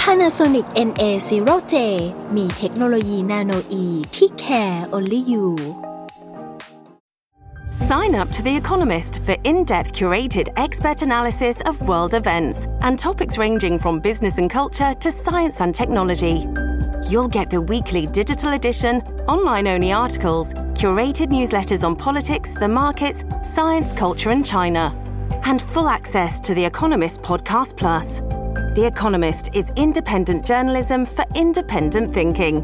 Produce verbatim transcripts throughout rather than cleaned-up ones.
Panasonic เอ็น เอ ศูนย์ เจ มีเทคโนโลยี Nano E ที่ Care Only You Sign up to The Economist for in-depth curated expert analysis of world events and topics ranging from business and culture to science and technology. You'll get the weekly digital edition, online-only articles, curated newsletters on politics, the markets, science, culture and China.And full access to The Economist Podcast Plus. The Economist is independent journalism for independent thinking.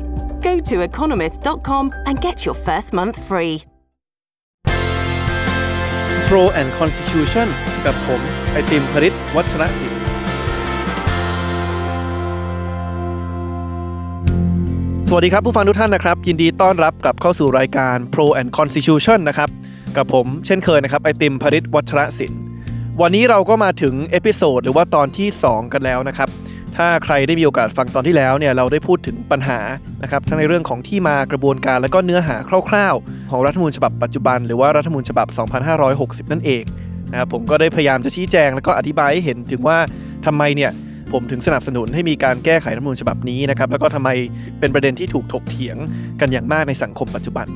Go to economist dot com and get your first month free. Pro and Constitution กับผมไอติมพฤทธิ์วัชรศิลป์สวัสดีครับผู้ฟังทุกท่านนะครับยินดีต้อนรับกลับเข้าสู่รายการ Pro and Constitution นะครับกับผมเช่นเคยนะครับไอติมพฤทธิ์วัชรศิลป์วันนี้เราก็มาถึงเอพิโซดหรือว่าตอนที่สองกันแล้วนะครับถ้าใครได้มีโอกาสฟังตอนที่แล้วเนี่ยเราได้พูดถึงปัญหานะครับทั้งในเรื่องของที่มากระบวนการแล้วก็เนื้อหาคร่าวๆของรัฐธรรมนูญฉบับปัจจุบันหรือว่ารัฐธรรมนูญฉบับสองพันห้าร้อยหกสิบนั่นเองนะครับผมก็ได้พยายามจะชี้แจงแล้วก็อธิบายให้เห็นถึงว่าทำไมเนี่ยผมถึงสนับสนุนให้มีการแก้ไขรัฐธรรมนูญฉบับนี้นะครับแล้วก็ทำไมเป็นประเด็นที่ถูกถกเถียงกันอย่างมากในสังคมปัจจุบัน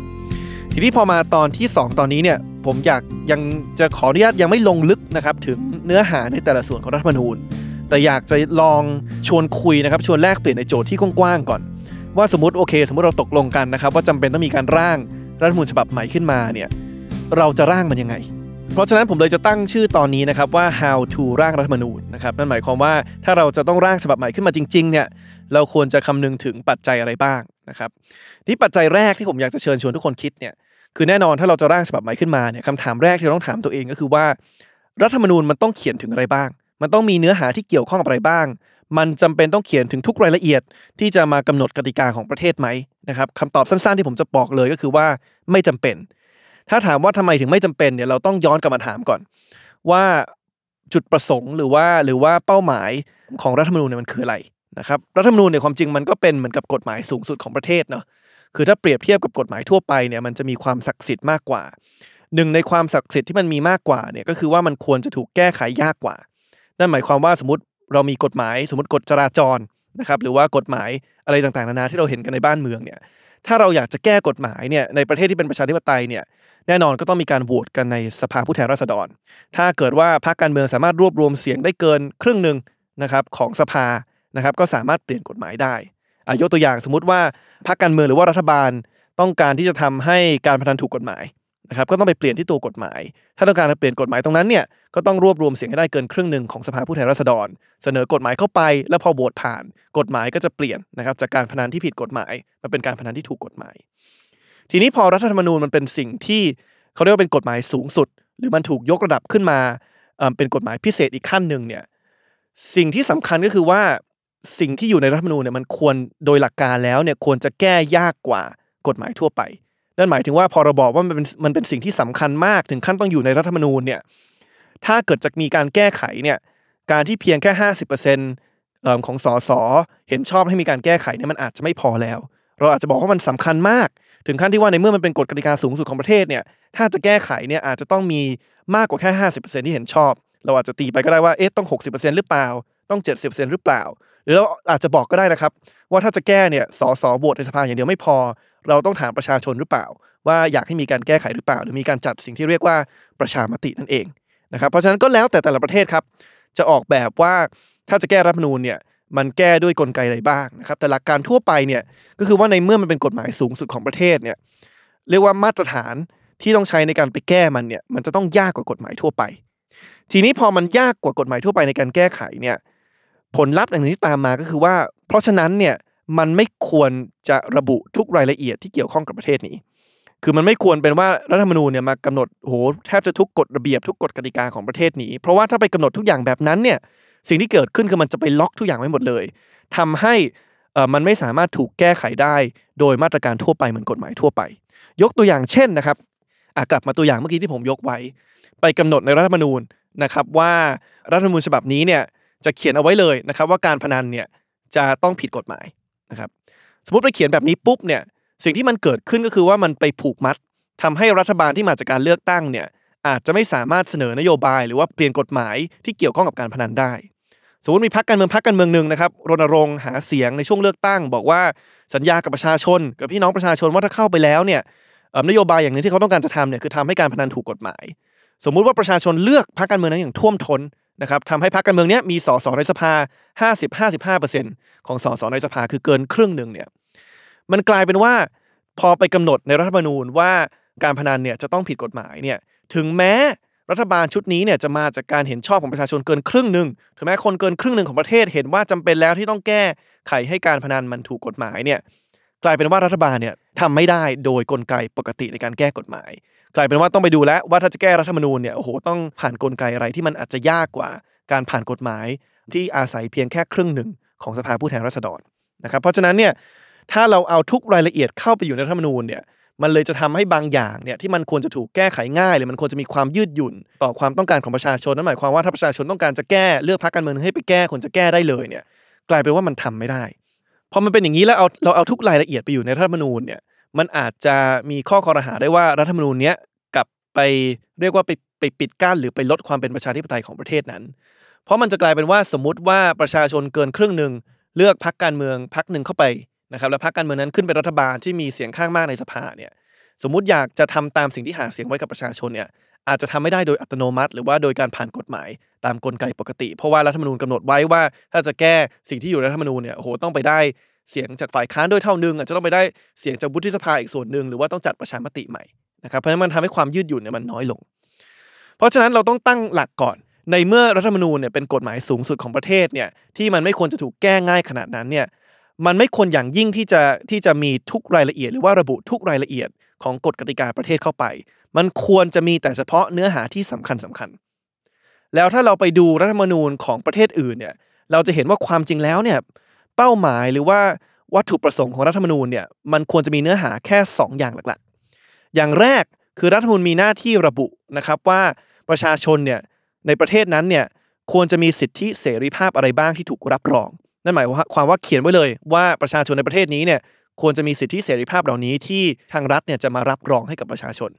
ทีนี้พอมาตอนที่สองตอนนี้เนี่ยผมอยากยังจะขออนุญาตยังไม่ลงลึกนะครับถึงเนื้อหาในแต่ละส่วนของรัฐธรรมนูญแต่อยากจะลองชวนคุยนะครับชวนแลกเปลี่ยนในโจทย์ที่กว้างๆก่อนว่าสมมติโอเคสมมติเราตกลงกันนะครับว่าจำเป็นต้องมีการร่างรัฐธรรมนูญฉบับใหม่ขึ้นมาเนี่ยเราจะร่างมันยังไงเพราะฉะนั้นผมเลยจะตั้งชื่อตอนนี้นะครับว่า how to ร่างรัฐธรรมนูญนะครับนั่นหมายความว่าถ้าเราจะต้องร่างฉบับใหม่ขึ้นมาจริงๆเนี่ยเราควรจะคำนึงถึงปัจจัยอะไรบ้างนะครับที่ปัจจัยแรกที่ผมอยากจะเชิญชวนทุกคนคิดเนี่ยคือแน่นอนถ้าเราจะร่างฉบับใหม่ขึ้นมาเนี่ยคำถามแรกที่เราต้องถามตัวเองก็คือว่ารัฐธรรมนูญมันต้องเขียนถึงอะไรบ้างมันต้องมีเนื้อหาที่เกี่ยวข้องกับอะไรบ้างมันจำเป็นต้องเขียนถึงทุกรายละเอียดที่จะมากำหนดกติกาของประเทศไหมนะครับคำตอบสั้นๆที่ผมจะบอกเลยก็คือว่าไม่จำเป็นถ้าถามว่าทำไมถึงไม่จำเป็นเนี่ยเราต้องย้อนกลับมาถามก่อนว่าจุดประสงค์หรือว่าหรือว่าเป้าหมายของรัฐธรรมนูญเนี่ยมันคืออะไรนะครับรัฐธรรมนูญเนี่ยความจริงมันก็เป็นเหมือนกับกฎหมายสูงสุดของประเทศเนาะคือถ้าเปรียบเทียบกับกฎหมายทั่วไปเนี่ยมันจะมีความศักดิ์สิทธิ์มากกว่าหนึ่งในความศักดิ์สิทธิ์ที่มันมีมากกว่าเนี่ยก็คือว่ามันควรจะถูกแก้ไขยากกว่านั่นหมายความว่าสมมติเรามีกฎหมายสมมติกฎจราจรนะครับหรือว่ากฎหมายอะไรต่างๆนานาที่เราเห็นกันในบ้านเมืองเนี่ยถ้าเราอยากจะแก้กฎหมายเนี่ยในประเทศที่เป็นประชาธิปไตยเนี่ยแน่นอนก็ต้องมีการโหวตกันในสภาผู้แทนราษฎรถ้าเกิดว่าพรรคการเมืองสามารถรวบรวมเสียงได้เกินครึ่งนึงนะครับของสภานะครับก็สามารถเปลี่ยนกฎหมายได้อ่ะยกตัวอย่างสมมติว่าพรรคการเมืองหรือว่ารัฐบาลต้องการที่จะทำให้การพนันถูกกฎหมายนะครับก็ต้องไปเปลี่ยนที่ตัวกฎหมายถ้าต้องการจะเปลี่ยนกฎหมายตรงนั้นเนี่ยก็ต้องรวบรวมเสียงให้ได้เกินครึ่งนึงของสภาผู้แทนราษฎรเสนอกฎหมายเข้าไปแล้วพอโหวตผ่านกฎหมายก็จะเปลี่ยนนะครับจากการพนันที่ผิดกฎหมายมาเป็นการพนันที่ถูกกฎหมายทีนี้พอรัฐธรรมนูญมันเป็นสิ่งที่เขาเรียกว่าเป็นกฎหมายสูงสุดหรือมันถูกยกระดับขึ้นมาเอ่อเป็นกฎหมายพิเศษอีกขั้นนึงเนี่ยสิ่งที่สำคัญก็คือว่าสิ่งที่อยู่ในรัฐธรรมนูญเนี่ยมันควรโดยหลักการแล้วเนี่ยควรจะแก้ยากกว่ากฎหมายทั่วไปนั่นหมายถึงว่าพอเราบอกว่ามันเป็นมันเป็นสิ่งที่สำคัญมากถึงขั้นต้องอยู่ในรัฐธรรมนูญเนี่ยถ้าเกิดจะมีการแก้ไขเนี่ยการที่เพียงแค่ ห้าสิบเปอร์เซ็นต์ ของสสเห็นชอบให้มีการแก้ไขเนี่ยมันอาจจะไม่พอแล้วเราอาจจะบอกว่ามันสำคัญมากถึงขั้นที่ว่าในเมื่อมันเป็นกฎกติกาสูงสุดของประเทศเนี่ยถ้าจะแก้ไขเนี่ยอาจจะต้องมีมากกว่าแค่ ห้าสิบเปอร์เซ็นต์ ที่เห็นชอบเราอาจจะตีไปก็ได้ว่าเอ๊ะต้อง หกสิบเปอร์เซ็นต์ หรือเปล่าต้อง เจ็ดสิบเปอร์เซ็นต์ หรือเปล่าหรือเราอาจจะบอกก็ได้นะครับว่าถ้าจะแก้เนี่ยสสโหวตในสภาอย่างเดียวไม่พอเราต้องถามประชาชนหรือเปล่าว่าอยากให้มีการแก้ไขหรือเปล่าหรือมีการจัดสิ่งที่เรียกว่าประชามตินั่นเองนะครับเพราะฉะนั้นก็แล้วแต่แต่ละประเทศครับจะออกแบบว่าถ้าจะแก้รัฐธรรมนูญเนี่ยมันแก้ด้วยกลไกอะไรบ้างนะครับแต่หลักการทั่วไปเนี่ยก็คือว่าในเมื่อมันเป็นกฎหมายสูงสุดของประเทศเนี่ยเรียกว่ามาตรฐานที่ต้องใช้ในการไปแก้มันเนี่ยมันจะต้องยากกว่ากฎหมายทั่วไปทีนี้พอมันยากกว่ากฎหมายทั่วไปในการแก้ไขเนี่ยผลลัพธ์อย่างนี้ตามมาก็คือว่าเพราะฉะนั้นเนี่ยมันไม่ควรจะระบุทุกรายละเอียดที่เกี่ยวข้องกับประเทศนี้คือมันไม่ควรเป็นว่ารัฐธรรมนูญเนี่ยมากำหนดโหแทบจะทุกกฎระเบียบทุกกฎกติกาของประเทศนี้เพราะว่าถ้าไปกำหนดทุกอย่างแบบนั้นเนี่ยสิ่งที่เกิดขึ้นคือมันจะไปล็อกทุกอย่างไว้หมดเลยทำให้ มันไม่สามารถถูกแก้ไขได้โดยมาตรการทั่วไปเหมือนกฎหมายทั่วไปยกตัวอย่างเช่นนะครับกลับมาตัวอย่างเมื่อกี้ที่ผมยกไว้ไปกำหนดในรัฐธรรมนูญนะครับว่ารัฐธรรมนูญฉบับนี้เนี่ยจะเขียนเอาไว้เลยนะครับว่าการพนันเนี่ยจะต้องผิดกฎหมายนะครับสมมติไปเขียนแบบนี้ปุ๊บเนี่ยสิ่งที่มันเกิดขึ้นก็คือว่ามันไปผูกมัดทำให้รัฐบาลที่มาจากการเลือกตั้งเนี่ยอาจจะไม่สามารถเสนอนโยบายหรือว่าเปลี่ยนกฎหมายที่เกี่ยวข้องกับการพนันได้สมมติมีพรรคการเมืองพรรคการเมืองนึงนะครับรณรงค์หาเสียงในช่วงเลือกตั้งบอกว่าสัญญากับประชาชนกับพี่น้องประชาชนว่าถ้าเข้าไปแล้วเนี่ยนโยบายอย่างนึงที่เขาต้องการจะทำเนี่ยคือทำให้การพนันถูกกฎหมายสมมุติว่าประชาชนเลือกพรรคการเมืองนั้นอย่างท่วมท้นนะครับทำให้พรรคการเมืองเนี้ยมีสสในสภา ห้าสิบถึงห้าสิบห้าเปอร์เซ็นต์ ของสสในสภาคือเกินครึ่งนึงเนี่ยมันกลายเป็นว่าพอไปกำหนดในรัฐธรรมนูญว่าการพนันเนี่ยจะต้องผิดกฎหมายเนี่ยถึงแม้รัฐบาลชุดนี้เนี่ยจะมาจากการเห็นชอบของประชาชนเกินครึ่งนึงถึงแม้คนเกินครึ่งนึงของประเทศเห็นว่าจำเป็นแล้วที่ต้องแก้ไขให้การพนันมันถูกกฎหมายเนี่ยกลายเป็นว่ารัฐบาลเนี่ยทำไม่ได้โดยกลไกปกติในการแก้กฎหมายกลายเป็นว่าต้องไปดูแลว่าถ้าจะแก้รัฐธรรมนูญเนี่ยโอ้โหต้องผ่านกลไกอะไรที่มันอาจจะยากกว่าการผ่านกฎหมายที่อาศัยเพียงแค่ครึ่งหนึ่งของสภาผู้แทนราษฎรนะครับเพราะฉะนั้นเนี่ยถ้าเราเอาทุกรายละเอียดเข้าไปอยู่ในรัฐธรรมนูญเนี่ยมันเลยจะทำให้บางอย่างเนี่ยที่มันควรจะถูกแก้ไขง่ายหรือมันควรจะมีความยืดหยุ่นต่อความต้องการของประชาชนนั่นหมายความว่าถ้าประชาชนต้องการจะแก้เลือกพรรคการเมืองให้ไปแก้คนจะแก้ได้เลยเนี่ยกลายเป็นว่ามันทำไม่ได้พอมันเป็นอย่างนี้แล้วเอาเราเอาทุกรายละเอียดไปอยู่ในรัฐธรรมนูญเนี่ยมันอาจจะมีข้อคอรหาได้ว่ารัฐธรรมนูญเนี้ยกลับไปเรียกว่าไปไปปิดกั้นหรือไปลดความเป็นประชาธิปไตยของประเทศนั้นเพราะมันจะกลายเป็นว่าสมมติว่าประชาชนเกินครึ่งนึงเลือกพรรคการเมืองพรรคนึงเข้าไปนะครับแล้วพรรคการเมืองนั้นขึ้นเป็นรัฐบาลที่มีเสียงข้างมากในสภาเนี่ยสมมุติอยากจะทำตามสิ่งที่หาเสียงไว้กับประชาชนเนี่ยอาจจะทำไม่ได้โดยอัตโนมัติหรือว่าโดยการผ่านกฎหมายตามกลไกปกติเพราะว่ารัฐธรรมนูญกำหนดไว้ว่าถ้าจะแก้สิ่งที่อยู่ในรัฐธรรมนูญเนี่ยโอ้โหต้องไปได้เสียงจากฝ่ายค้านด้วยเท่านึงอาจจะต้องไปได้เสียงจากวุฒิสภาอีกส่วนนึงหรือว่าต้องจัดประชามติใหม่นะครับเพราะฉะนั้นมันทำให้ความยืดหยุ่นเนี่ยมันน้อยลงเพราะฉะนั้นเราต้องตั้งหลักก่อนในเมื่อรัฐธรรมนูญเนี่ยเป็นกฎหมายสูงสุดของประเทศเนี่ยที่มันไม่ควรจะถูกแก้ง่ายขนาดนั้นเนี่ยมันไม่ควรอย่างยิ่งที่จะที่จะมีทุกรายละเอียดหรือว่าระบุทุกรายละเอียดของกฎกติกาประเทศเข้าไปมันควรจะมีแต่เฉพาะเนื้อหาที่สำคัญสำคัญแล้วถ้าเราไปดูรัฐธรรมนูญของประเทศอื่นเนี่ยเราจะเห็นว่าความจริงแล้วเนี่ยเป้าหมายหรือว่าวัตถุประสงค์ของรัฐธรรมนูญเนี่ยมันควรจะมีเนื้อหาแค่สองอย่างหลักๆอย่างแรกคือรัฐธรรมนูญมีหน้าที่ระบุนะครับว่าประชาชนเนี่ยในประเทศนั้นเนี่ยควรจะมีสิทธิเสรีภาพอะไรบ้างที่ถูกรับรองนั่นหมายความว่าเขียนไว้เลยว่าประชาชนในประเทศนี้เนี่ยควรจะมีสิทธิเสรีภาพเหล่านี้ที่ทางรัฐเนี่ยจะมารับรองให้กับประชาชนเ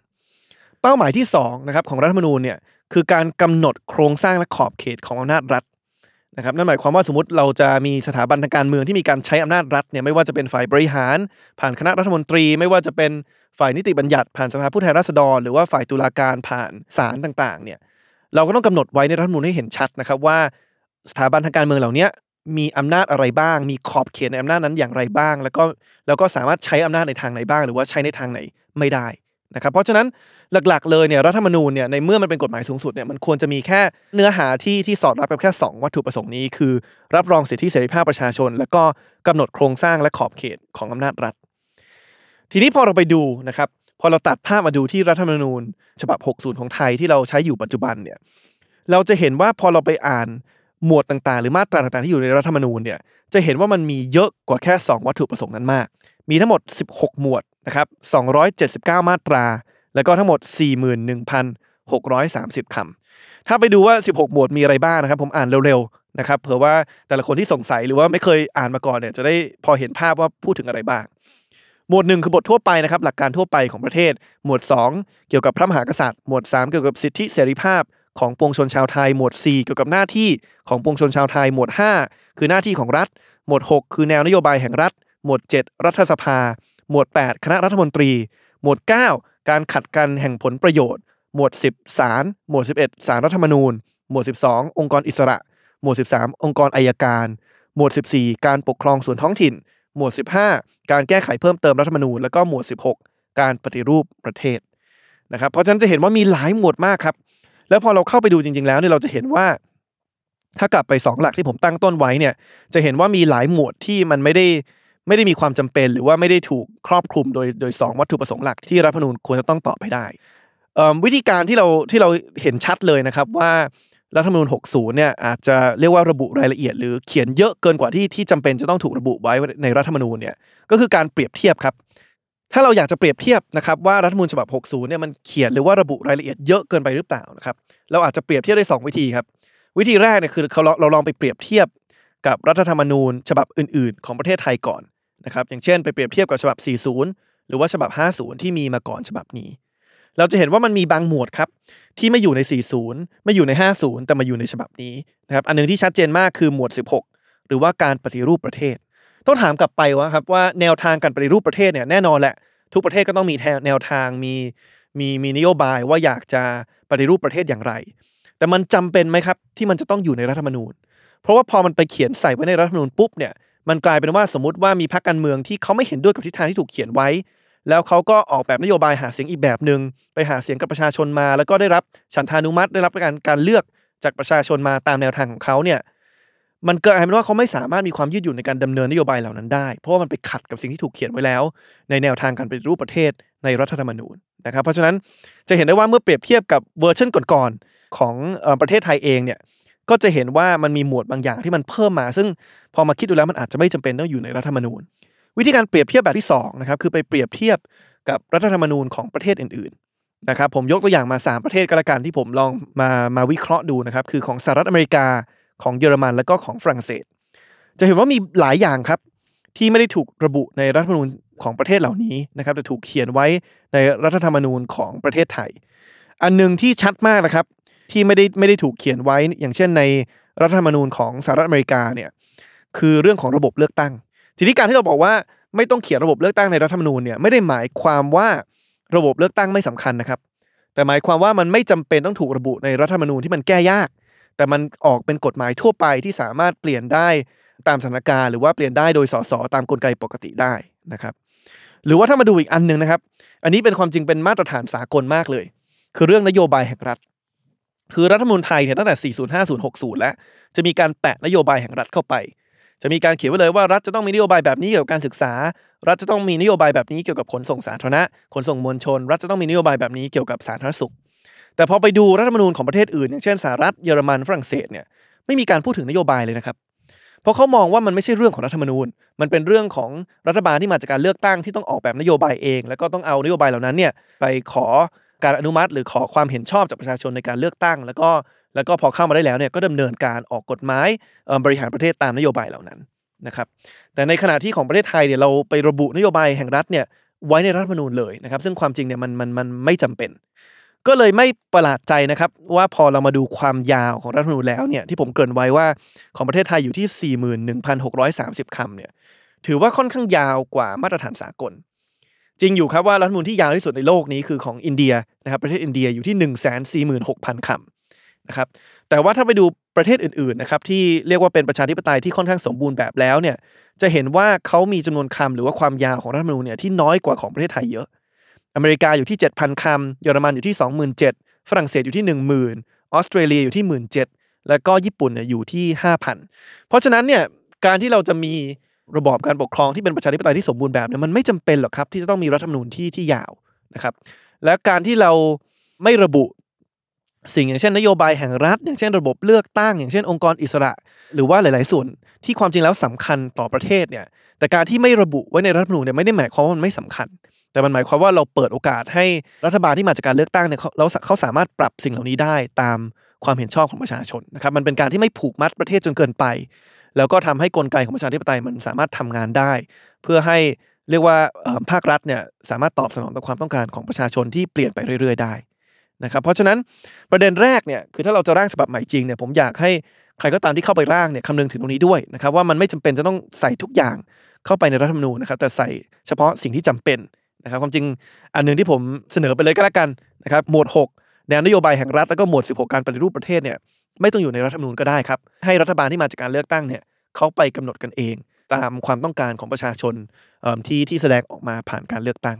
ป้าหมายที่สองนะครับของรัฐธรรมนูญเนี่ยคือการกำหนดโครงสร้างและขอบเขตของอำนาจรัฐนะครับนั่นหมายความว่าสมมติเราจะมีสถาบันทางการเมืองที่มีการใช้อำนาจรัฐเนี่ยไม่ว่าจะเป็นฝ่ายบริหารผ่านคณะรัฐมนตรีไม่ว่าจะเป็นฝ่ายนิติบัญญัติผ่านสภาผู้แทนราษฎรหรือว่าฝ่ายตุลาการผ่านศาลต่างๆเนี่ยเราก็ต้องกำหนดไว้ในรัฐธรรมนูญให้เห็นชัดนะครับว่าสถาบันทางการเมืองเหล่านี้มีอำนาจอะไรบ้างมีขอบเขตในอำนาจนั้นอย่างไรบ้างแล้วก็แล้วก็สามารถใช้อำนาจในทางไหนบ้างหรือว่าใช้ในทางไหนไม่ได้นะครับเพราะฉะนั้นหลักๆเลยเนี่ยรัฐธรรมนูญเนี่ยในเมื่อมันเป็นกฎหมายสูงสุดเนี่ยมันควรจะมีแค่เนื้อหาที่ที่สอดรับกับแค่สองวัตถุประสงค์นี้คือรับรองสิทธิเสรีภาพประชาชนแล้วก็กำหนดโครงสร้างและขอบเขตของอำนาจรัฐทีนี้พอเราไปดูนะครับพอเราตัดภาพมาดูที่รัฐธรรมนูญฉบับหกสิบของไทยที่เราใช้อยู่ปัจจุบันเนี่ยเราจะเห็นว่าพอเราไปอ่านหมวดต่างๆหรือมาตราต่างๆที่อยู่ในรัฐธรรมนูญเนี่ยจะเห็นว่ามันมีเยอะกว่าแค่สองวัตถุประสงค์นั้นมากมีทั้งหมดสิบหกหมวดนะครับสองร้อยเจ็ดสิบเก้ามาตราแล้วก็ทั้งหมด สี่หมื่นหนึ่งพันหกร้อยสามสิบ คำถ้าไปดูว่าสิบหกหมวดมีอะไรบ้างนะครับผมอ่านเร็วๆนะครับเผื่อว่าแต่ละคนที่สงสัยหรือว่าไม่เคยอ่านมาก่อนเนี่ยจะได้พอเห็นภาพว่าพูดถึงอะไรบ้างหมวดหนึ่งคือบททั่วไปนะครับหลักการทั่วไปของประเทศหมวดสองเกี่ยวกับพระมหากษัตริย์หมวดสามเกี่ยวกับสิทธิเสรีภาพของปวงชนชาวไทยหมวดสี่เกี่ยวกับหน้าที่ของปวงชนชาวไทยหมวดห้าคือหน้าที่ของรัฐหมวดหกคือแนวนโยบายแห่งรัฐหมวดเจ็ดรัฐสภาหมวดแปดคณะรัฐมนตรีหมวดเก้าการขัดกันแห่งผลประโยชน์หมวดสิบศาลหมวดสิบเอ็ดศาลรัฐธรรมนูญหมวดสิบสององค์กรอิสระหมวดสิบสามองค์กรอัยการหมวดสิบสี่การปกครองส่วนท้องถิ่นหมวดสิบห้าการแก้ไขเพิ่มเติมรัฐธรรมนูญแล้วก็หมวดสิบหกการปฏิรูปประเทศนะครับเพราะฉะนั้นจะเห็นว่ามีหลายหมวดมากครับแล้วพอเราเข้าไปดูจริงๆแล้วเนี่ยเราจะเห็นว่าถ้ากลับไปสองหลักที่ผมตั้งต้นไว้เนี่ยจะเห็นว่ามีหลายหมวดที่มันไม่ได้ไม่ได้มีความจำเป็นหรือว่าไม่ได้ถูกครอบคลุมโดยโดยสองวัตถุประสงค์หลักที่รัฐธรรมนูญควรจะต้องตอบให้ได้วิธีการที่เราที่เราเห็นชัดเลยนะครับว่า รัฐธรรมนูญหกสิบเนี่ยอาจจะเรียกว่าระบุรายละเอียดหรือเขียนเยอะเกินกว่าที่ที่จำเป็นจะต้องถูกระบุไว้ในรัฐธรรมนูญเนี่ยก็คือการเปรียบเทียบครับถ้าเราอยากจะเปรียบเทียบนะครับว่ารัฐธรรมนูญฉบับหกสิบเนี่ยมันเขียนหรือว่าระบุรายละเอียดเยอะเกินไปหรือเปล่านะครับเราอาจจะเปรียบเทียบได้สองวิธีครับวิธีแรกเนี่ยคือเราลองไปเปรียบเทียบกับรัฐธรรมนูญฉบับอื่นๆของประเทศไทยก่อนนะครับอย่างเช่นไปเปรียบเทียบกับฉบับสี่สิบหรือว่าฉบับห้าสิบที่มีมาก่อนฉบับนี้เราจะเห็นว่ามันมีบางหมวดครับที่ไม่อยู่ในสี่สิบไม่อยู่ในห้าสิบแต่มาอยู่ในฉบับนี้นะครับอันนึงที่ชัดเจนมากคือหมวดสิบหกหรือว่าการปฏิรูปประเทศต้องถามกลับไปว่าครับว่าแนวทางการปฏิรูปประเทศเนี่ยแน่นอนแหละทุกประเทศก็ต้องมีแนวทางมีมีมีนโยบายว่าอยากจะปฏิรูปประเทศอย่างไรแต่มันจำเป็นไหมครับที่มันจะต้องอยู่ในรัฐธรรมนูญเพราะว่าพอมันไปเขียนใส่ไว้ในรัฐธรรมนูญปุ๊บเนี่ยมันกลายเป็นว่าสมมติว่ามีพรรคการเมืองที่เขาไม่เห็นด้วยกับทิศทางที่ถูกเขียนไว้แล้วเขาก็ออกแบบนโยบายหาเสียงอีกแบบนึงไปหาเสียงกับประชาชนมาแล้วก็ได้รับฉันทานุมัติได้รับการการเลือกจากประชาชนมาตามแนวทางของเขาเนี่ยมันเกิดอะไรเป็นว่าเขาไม่สามารถมีความยืดหยุ่นในการดำเนินนโยบายเหล่านั้นได้เพราะว่ามันไปขัดกับสิ่งที่ถูกเขียนไว้แล้วในแนวทางการปฏิรูปประเทศในรัฐธรรมนูญนะครับเพราะฉะนั้นจะเห็นได้ว่าเมื่อเปรียบเทียบกับเวอร์ชันก่อนๆของประเทศไทยเองเนี่ยก็จะเห็นว่ามันมีหมวดบางอย่างที่มันเพิ่มมาซึ่งพอมาคิดดูแล้วมันอาจจะไม่จำเป็นต้องอยู่ในรัฐธรรมนูญวิธีการเปรียบเทียบแบบที่สองนะครับคือไปเปรียบเทียบกับรัฐธรรมนูญของประเทศอื่นๆนะครับผมยกตัวอย่างมาสามประเทศก็แล้วกันที่ผมลองมามาวิเคราะห์ดูนะครับคือของสหรัฐอเมริกาของเยอรมันแล้วก็ของฝรั่งเศสจะเห็นว่ามีหลายอย่างครับที่ไม่ได้ถูกระบุในรัฐธรรมนูญของประเทศเหล่านี้นะครับแต่ถูกเขียนไว้ในรัฐธรรมนูญของประเทศไทยอันนึงที่ชัดมากนะครับที่ไม่ได้ไม่ได้ถูกเขียนไว้อย่างเช่นในรัฐธรรมนูญของสหรัฐอเมริกาเนี่ยคือเรื่องของระบบเลือกตั้งทีนี้การที่เราบอกว่าไม่ต้องเขียนระบบเลือกตั้งในรัฐธรรมนูญเนี่ยไม่ได้หมายความว่าระบบเลือกตั้งไม่สำคัญนะครับแต่หมายความว่ามันไม่จำเป็นต้องถูกระบุในรัฐธรรมนูญที่มันแก้ยากแต่มันออกเป็นกฎหมายทั่วไปที่สามารถเปลี่ยนได้ตามสถานการณ์หรือว่าเปลี่ยนได้โดยสสตามกลไกปกติได้นะครับหรือว่าถ้ามาดูอีกอันนึงนะครับอันนี้เป็นความจริงเป็นมาตรฐานสากลมากเลยคือเรื่องนโยบายแห่งรัฐคือรัฐธรรมนูญไทยเนี่ยตั้งแต่สี่สิบ ห้าสิบ หกสิบแล้วจะมีการแปะนโยบายแห่งรัฐเข้าไปจะมีการเขียนไว้เลยว่ารัฐจะต้องมีนโยบายแบบนี้เกี่ยวกับการศึกษารัฐจะต้องมีนโยบายแบบนี้เกี่ยวกับขนส่งสาธารณะขนส่งมวลชนรัฐจะต้องมีนโยบายแบบนี้เกี่ยวกับสาธารณสุขแต่พอไปดูรัฐธรรมนูญของประเทศอื่นอย่างเช่นสหรัฐเยอรมันฝรั่งเศสเนี่ยไม่มีการพูดถึงนโยบายเลยนะครับเพราะเขามองว่ามันไม่ใช่เรื่องของรัฐธรรมนูญมันเป็นเรื่องของรัฐบาลที่มาจากการเลือกตั้งที่ต้องออกแบบนโยบายเองแล้วก็ต้องเอานโยบายเหล่านั้นเนี่ยไปขอการอนุมัติหรือขอความเห็นชอบจากประชาชนในการเลือกตั้งแล้วก็แล้วก็พอเข้ามาได้แล้วเนี่ยก็ดำเนินการออกกฎหมายบริหารประเทศตามนโยบายเหล่านั้นนะครับแต่ในขณะที่ของประเทศไทยเนี่ยเราไประบุนโยบายแห่งรัฐเนี่ยไว้ในรัฐธรรมนูญเลยนะครับซึ่งความจริงเนี่ยมันมันมันไม่จำเป็นก็เลยไม่ประหลาดใจนะครับว่าพอเรามาดูความยาวของรัฐธรรมนูญแล้วเนี่ยที่ผมเกริ่นไว้ว่าของประเทศไทยอยู่ที่ สี่หมื่นหนึ่งพันหกร้อยสามสิบ คำเนี่ยถือว่าค่อนข้างยาวกว่ามาตรฐานสากลจริงอยู่ครับว่ารัฐธรรมนูญที่ยาวที่สุดในโลกนี้คือของอินเดียนะครับประเทศอินเดียอยู่ที่ หนึ่งแสนสี่หมื่นหกพัน คำนะครับแต่ว่าถ้าไปดูประเทศอื่นๆนะครับที่เรียกว่าเป็นประชาธิปไตยที่ค่อนข้างสมบูรณ์แบบแล้วเนี่ยจะเห็นว่าเขามีจำนวนคำหรือว่าความยาวของรัฐธรรมนูญเนี่ยที่น้อยกว่าของประเทศไทยเยอะอเมริกาอยู่ที่ เจ็ดพัน คำเยอรมันอยู่ที่ สองหมื่นเจ็ดพัน ฝรั่งเศสอยู่ที่ หนึ่งหมื่น ออสเตรเลียอยู่ที่ หนึ่งหมื่นเจ็ดพัน แล้วก็ญี่ปุ่นเนี่ยอยู่ที่ ห้าพัน เพราะฉะนั้นเนี่ยการที่เราจะมีระบอบการปกครองที่เป็นประชาธิปไตยที่สมบูรณ์แบบเนี่ยมันไม่จำเป็นหรอกครับที่จะต้องมีรัฐธรรมนูญที่ที่ยาวนะครับและการที่เราไม่ระบุสิ่งอย่างเช่นนโยบายแห่งรัฐอย่างเช่นระบบเลือกตั้งอย่างเช่นองค์กรอิสระหรือว่าหลายๆส่วนที่ความจริงแล้วสำคัญต่อประเทศเนี่ยแต่การที่ไม่ระบุไว้ในรัฐธรรมนูญเนี่ยไม่ได้หมายความว่ามันไม่สำคัญแต่มันหมายความว่าเราเปิดโอกาสให้รัฐบาลที่มาจากการเลือกตั้งเนี่ยเราเขาสามารถปรับสิ่งเหล่านี้ได้ตามความเห็นชอบของประชาชนนะครับมันเป็นการที่ไม่ผูกมัดประเทศจนเกินไปแล้วก็ทำให้กลไกของประชาธิปไตยมันสามารถทำงานได้เพื่อให้เรียกว่าภาครัฐเนี่ยสามารถตอบสนองต่อความต้องการของประชาชนที่เปลี่ยนไปเรื่อยๆได้นะครับเพราะฉะนั้นประเด็นแรกเนี่ยคือถ้าเราจะร่างฉบับใหม่จริงเนี่ยผมอยากให้ใครก็ตามที่เข้าไปร่างเนี่ยคำนึงถึงตรงนี้ด้วยนะครับว่ามันไม่จำเป็นจะต้องใส่ทุกอย่างเข้าไปในรัฐธรรมนูญนะครับแต่ใส่เฉพาะสิ่งที่จำเป็นนะครับความจริงอันนึงที่ผมเสนอไปเลยก็แล้วกันนะครับหมวดหกแนวนโยบายแห่งรัฐแล้วก็หมวดสิบหกการปฏิรูปประเทศเนี่ยไม่ต้องอยู่ในรัฐธรรมนูญก็ได้ครับให้รัฐบาลที่มาจากการเลือกตั้งเนี่ยเขาไปกำหนดกันเองตามความต้องการของประชาชนที่ที่แสดงออกมาผ่านการเลือกตั้ง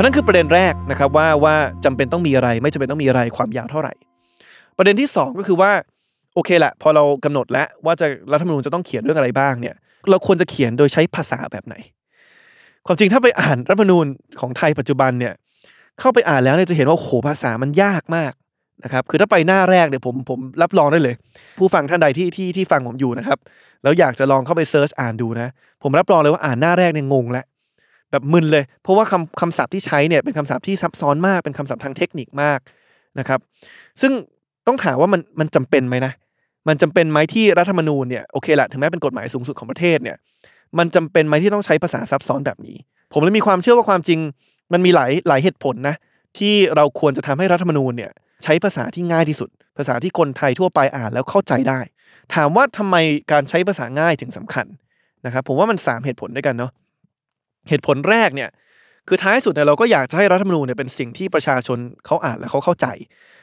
นั่นคือประเด็นแรกนะครับว่าว่าจำเป็นต้องมีอะไรไม่จำเป็นต้องมีอะไรความยาวเท่าไหร่ประเด็นที่สองก็คือว่าโอเคแหละพอเรากำหนดแล้วว่าจะรัฐธรรมนูญจะต้องเขียนเรื่องอะไรบ้างเนี่ยเราควรจะเขียนโดยใช้ภาษาแบบไหนความจริงถ้าไปอ่านรัฐธรรมนูญของไทยปัจจุบันเนี่ยเข้าไปอ่านแล้วเนี่ยจะเห็นว่าโหภาษามันยากมากนะครับคือถ้าไปหน้าแรกเนี่ยผมผมรับรองได้เลยผู้ฟังท่านใดที่ที่ที่ฟังผมอยู่นะครับแล้วอยากจะลองเข้าไปเซิร์ชอ่านดูนะผมรับรองเลยว่าอ่านหน้าแรกเนี่ยงงละแบบมึนเลยเพราะว่าคำคำศัพท์ที่ใช้เนี่ยเป็นคำศัพท์ที่ซับซ้อนมากเป็นคำศัพท์ทางเทคนิคมากนะครับซึ่งต้องถามว่ามันมันจำเป็นไหมนะมันจำเป็นไหมที่รัฐธรรมนูญเนี่ยโอเคแหละถึงแม้เป็นกฎหมายสูงสุดของประเทศเนี่ยมันจำเป็นไหมที่ต้องใช้ภาษาซับซ้อนแบบนี้ผมเลยมีความเชื่อว่าความจริงมันมีหลายหลายเหตุผลนะที่เราควรจะทำให้รัฐธรรมนูญเนี่ยใช้ภาษาที่ง่ายที่สุดภาษาที่คนไทยทั่วไปอ่านแล้วเข้าใจได้ถามว่าทำไมการใช้ภาษาง่ายถึงสำคัญนะครับผมว่ามันสามเหตุผลด้วยกันเนาะเหตุผลแรกเนี่ยคือท้ายสุดเนี่ยเราก็อยากจะให้รัฐธรรมนูญเนี่ยเป็นสิ่งที่ประชาชนเขาอ่านและเขาเข้าใจ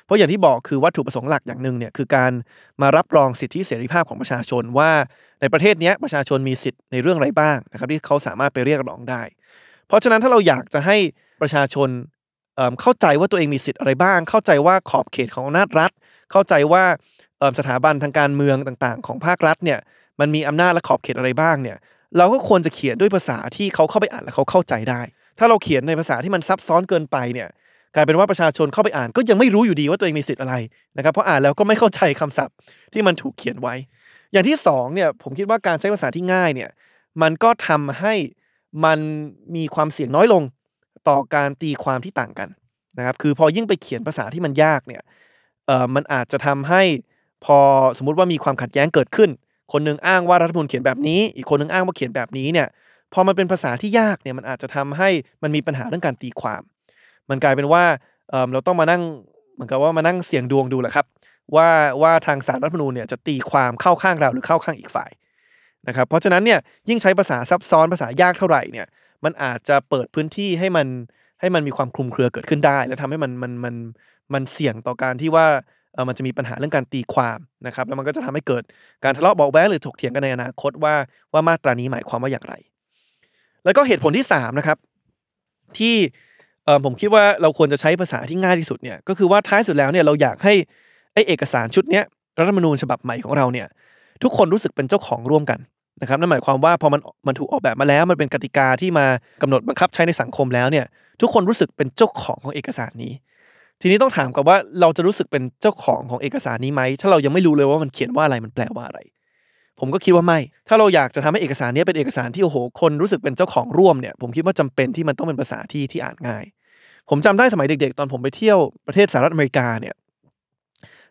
เพราะอย่างที่บอกคือวัตถุประสงค์หลักอย่างนึงเนี่ยคือการมารับรองสิทธิเสรีภาพของประชาชนว่าในประเทศนี้ประชาชนมีสิทธิในเรื่องอะไรบ้างนะครับที่เขาสามารถไปเรียกร้องได้เพราะฉะนั้นถ้าเราอยากจะให้ประชาชน เอ่อ เข้าใจว่าตัวเองมีสิทธิอะไรบ้างเข้าใจว่าขอบเขตของอำนาจรัฐเข้าใจว่าสถาบันทางการเมืองต่างๆของภาครัฐเนี่ยมันมีอำนาจและขอบเขตอะไรบ้างเนี่ยเราก็ควรจะเขียนด้วยภาษาที่เขาเข้าไปอ่านและเขาเข้าใจได้ถ้าเราเขียนในภาษาที่มันซับซ้อนเกินไปเนี่ยกลายเป็นว่าประชาชนเข้าไปอ่านก็ยังไม่รู้อยู่ดีว่าตัวเองมีสิทธิ์อะไรนะครับเพราะอ่านแล้วก็ไม่เข้าใจคำศัพท์ที่มันถูกเขียนไว้อย่างที่สองเนี่ยผมคิดว่าการใช้ภาษาที่ง่ายเนี่ยมันก็ทำให้มันมีความเสี่ยงน้อยลงต่อการตีความที่ต่างกันนะครับคือพอยิ่งไปเขียนภาษาที่มันยากเนี่ยเอ่อมันอาจจะทำให้พอสมมติว่ามีความขัดแย้งเกิดขึ้นคนนึงอ้างว่ารัฐธรรมนูญเขียนแบบนี้อีกคนนึงอ้างว่าเขียนแบบนี้เนี่ยพอมันเป็นภาษาที่ยากเนี่ยมันอาจจะทำให้มันมีปัญหาเรื่องการตีความมันกลายเป็นว่า เอ่อ เราต้องมานั่งเหมือนกับว่ามานั่งเสี่ยงดวงดูแหละครับว่าว่าทางศาลรัฐธรรมนูญเนี่ยจะตีความเข้าข้างเราหรือเข้าข้างอีกฝ่ายนะครับเพราะฉะนั้นเนี่ยยิ่งใช้ภาษาซับซ้อนภาษายากเท่าไหร่เนี่ยมันอาจจะเปิดพื้นที่ให้มันให้มันมีความคลุมเครือเกิดขึ้นได้และทำให้มันมันมันมันเสี่ยงต่อการที่ว่าเออมันจะมีปัญหาเรื่องการตีความนะครับแล้วมันก็จะทำให้เกิดการทะเลาะเบาะแว้งหรือถกเถียงกันในอนาคตว่าว่ามาตรานี้หมายความว่าอย่างไรแล้วก็เหตุผลที่สามนะครับที่เออผมคิดว่าเราควรจะใช้ภาษาที่ง่ายที่สุดเนี่ยก็คือว่าท้ายสุดแล้วเนี่ยเราอยากให้ไอ้เอกสารชุดเนี้ยรัฐธรรมนูญฉบับใหม่ของเราเนี่ยทุกคนรู้สึกเป็นเจ้าของร่วมกันนะครับนั่นหมายความว่าพอมันมันถูกออกแบบมาแล้วมันเป็นกติกาที่มากำหนดบังคับใช้ในสังคมแล้วเนี่ยทุกคนรู้สึกเป็นเจ้าของของเอกสารนี้ทีนี้ต้องถามกันว่าเราจะรู้สึกเป็นเจ้าของของเอกสารนี้ไหมถ้าเรายังไม่รู้เลยว่ามันเขียนว่าอะไรมันแปลว่าอะไรผมก็คิดว่าไม่ถ้าเราอยากจะทำให้เอกสารนี้เป็นเอกสารที่โอ้โหคนรู้สึกเป็นเจ้าของร่วมเนี่ยผมคิดว่าจำเป็นที่มันต้องเป็นภาษาที่ที่อ่านง่ายผมจำได้สมัยเด็กๆตอนผมไปเที่ยวประเทศสหรัฐอเมริกาเนี่ย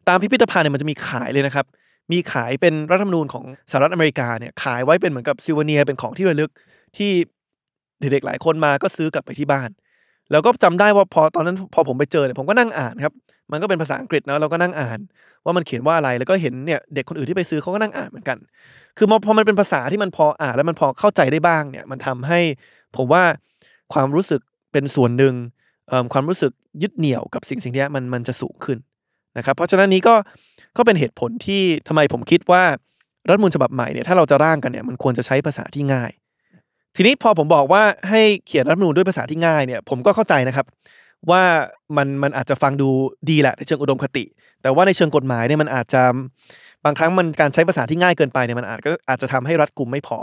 ตามพิพิธภัณฑ์เนี่ยมันจะมีขายเลยนะครับมีขายเป็นรัฐธรรมนูญของสหรัฐอเมริกาเนี่ยขายไว้เป็นเหมือนกับซิวเนียร์เป็นของที่ระลึกที่เด็กๆหลายคนมาก็ซื้อกลับไปที่บ้านแล้วก็จำได้ว่าพอตอนนั้นพอผมไปเจอเนี่ยผมก็นั่งอ่านครับมันก็เป็นภาษาอังกฤษนะเราก็นั่งอ่านว่ามันเขียนว่าอะไรแล้วก็เห็นเนี่ยเด็กคนอื่นที่ไปซื้อเขาก็นั่งอ่านเหมือนกันคือพอมันเป็นภาษาที่มันพออ่านแล้วมันพอเข้าใจได้บ้างเนี่ยมันทำให้ผมว่าความรู้สึกเป็นส่วนหนึ่งความรู้สึกยึดเหนี่ยวกับสิ่งสิ่งนี้มันมันจะสูงขึ้นนะครับเพราะฉะนั้นนี้ก็ก็เป็นเหตุผลที่ทำไมผมคิดว่ารัฐธรรมนูญฉบับใหม่เนี่ยถ้าเราจะร่างกันเนี่ยมันควรจะใช้ภาษาที่ง่ายทีนี้พอผมบอกว่าให้เขียนรัฐธรรมนูญด้วยภาษาที่ง่ายเนี่ยผมก็เข้าใจนะครับว่ามันมันอาจจะฟังดูดีแหละในเชิงอุดมคติแต่ว่าในเชิงกฎหมายเนี่ยมันอาจจะบางครั้งมันการใช้ภาษาที่ง่ายเกินไปเนี่ยมันอาจก็อาจจะทำให้รัฐกุมไม่พอ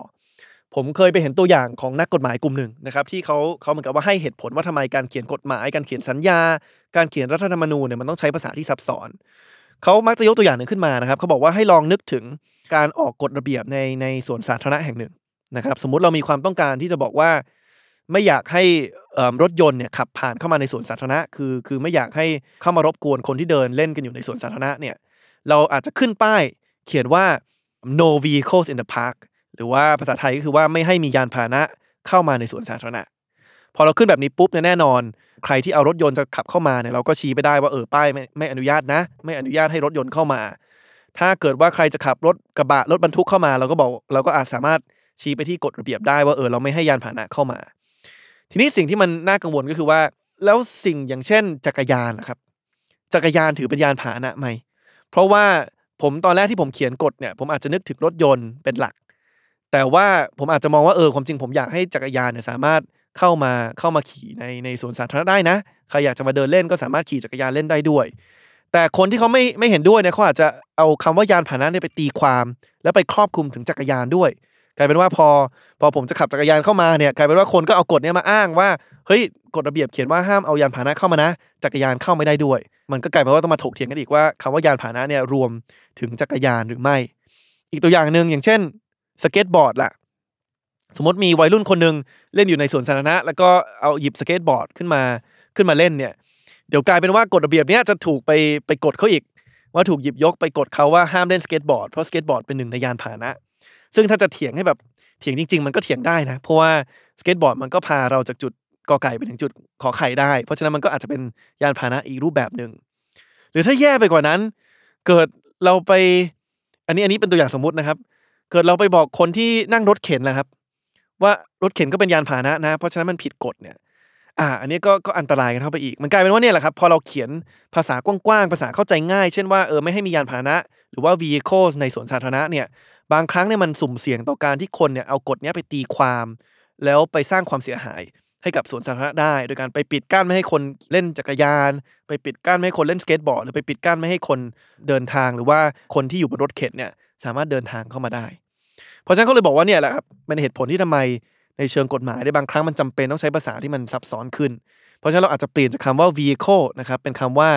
ผมเคยไปเห็นตัวอย่างของนักกฎหมายกลุ่มหนึ่งนะครับที่เขาเขาเหมือนกับว่าให้เหตุผลว่าทำไมการเขียนกฎหมายการเขียนสัญญาการเขียนรัฐธรรมนูญเนี่ยมันต้องใช้ภาษาที่ซับซ้อนเขามักจะยกตัวอย่างหนึ่งขึ้นมานะครับเขาบอกว่าให้ลองนึกถึงการออกกฎระเบียบในในสวนสาธารณะแห่งหนึ่งนะครับสมมุติเรามีความต้องการที่จะบอกว่าไม่อยากให้รถยนต์เนี่ยขับผ่านเข้ามาในสวนสาธารณะคือคือไม่อยากให้เข้ามารบกวนคนที่เดินเล่นกันอยู่ในสวนสาธารณะเนี่ยเราอาจจะขึ้นป้ายเขียนว่า no vehicles in the park หรือว่าภาษาไทยก็คือว่าไม่ให้มียานพาหนะเข้ามาในสวนสาธารณะพอเราขึ้นแบบนี้ปุ๊บเนี่ยแน่นอน ใครที่เอารถยนต์จะขับเข้ามาเนี่ยเราก็ชี้ไปได้ว่าเออป้ายไม่ไม่อนุญาตนะไม่อนุญาตให้รถยนต์เข้ามาถ้าเกิดว่าใครจะขับรถกระบะรถบรรทุกเข้ามาเราก็บอกเราก็อาจสามารถชี้ไปที่กฎระเบียบได้ว่าเออเราไม่ให้ยานพาหนะเข้ามาทีนี้สิ่งที่มันน่ากังวลก็คือว่าแล้วสิ่งอย่างเช่นจักรยานนะครับจักรยานถือเป็นยานพาหนะไหมเพราะว่าผมตอนแรกที่ผมเขียนกฎเนี่ยผมอาจจะนึกถึงรถยนต์เป็นหลักแต่ว่าผมอาจจะมองว่าเออความจริงผมอยากให้จักรยานเนี่ยสามารถเข้ามาเข้ามาขี่ในในสวนสาธารณะได้นะใครอยากจะมาเดินเล่นก็สามารถขี่จักรยานเล่นได้ด้วยแต่คนที่เขาไม่ไม่เห็นด้วยเนี่ยเขาอาจจะเอาคำว่ายานพาหนะเนี่ยไปตีความแล้วไปครอบคลุมถึงจักรยานด้วยกลายเป็นว่าพอพอผมจะขับจักรยานเข้ามาเนี่ยกลายเป็นว่าคนก็เอากฎเนี่ยมาอ้างว่าเฮ้ยกฎระเบียบเขียนว่าห้ามเอายานพาหนะเข้ามานะจักรยานเข้าไม่ได้ด้วยมันก็กลายเป็นว่าต้องมาถกเถียงกันอีกว่าคำว่ายานพาหนะเนี่ยรวมถึงจักรยานหรือไม่อีกตัวอย่างนึงอย่างเช่นสเก็ตบอร์ดล่ะสมมติมีวัยรุ่นคนนึงเล่นอยู่ในสวนสาธารณะแล้วก็เอาหยิบสเก็ตบอร์ดขึ้นมาขึ้นมาเล่นเนี่ยเดี๋ยวกลายเป็นว่ากฎระเบียบเนี้ยจะถูกไปไปกดเขาอีกว่าถูกหยิบยกไปกดเขาว่าห้ามเล่นสเก็ตบอร์ดเพราะสเก็ตบอร์ดเป็นหนึ่งในยานพาหนะซึ่งถ้าจะเถียงให้แบบเถียงจริงๆมันก็เถียงได้นะเพราะว่าสเก็ตบอร์ดมันก็พาเราจากจุดกอไก่ไปถึงจุดขอไข่ได้เพราะฉะนั้นมันก็อาจจะเป็นยานพาหนะอีกรูปแบบนึงหรือถ้าแย่ไปกว่านั้นเกิดเราไปอันนี้อันนี้เป็นตัวอย่างสมมตินะครับเกิดเราไปบอกคนที่นั่งรถเข็นนะครับว่ารถเข็นก็เป็นยานพาหนะนะเพราะฉะนั้นมันผิดกฎเนี่ยอ่าอันนี้ก็ก็อันตรายกันเข้าไปอีกมันกลายเป็นว่าเนี่ยแหละครับพอเราเขียนภาษากว้างๆภาษาเข้าใจง่ายเช่นว่าเออไม่ให้มียานพาหนะหรือว่า vehicles ในสวนสาธารณะเนี่ยบางครั้งเนี่ยมันสุ่มเสี่ยงต่อการที่คนเนี่ยเอากฎเนี้ยไปตีความแล้วไปสร้างความเสียหายให้กับสวนสาธารณะได้โดยการไปปิดกั้นไม่ให้คนเล่นจักรยานไปปิดกั้นไม่ให้คนเล่นสเก็ตบอร์ดหรือไปปิดกั้นไม่ให้คนเดินทางหรือว่าคนที่อยู่บนรถเข็นเนี่ยสามารถเดินทางเข้ามาได้เพราะฉะนั้นเขาเลยบอกว่าเนี่ยแหละครับเป็นเหตุผลที่ทำไมในเชิงกฎหมายได้บางครั้งมันจำเป็นต้องใช้ภาษาที่มันซับซ้อนขึ้นเพราะฉะนั้นเราอาจจะเปลี่ยนจากคำว่า vehicle นะครับเป็นคำว่า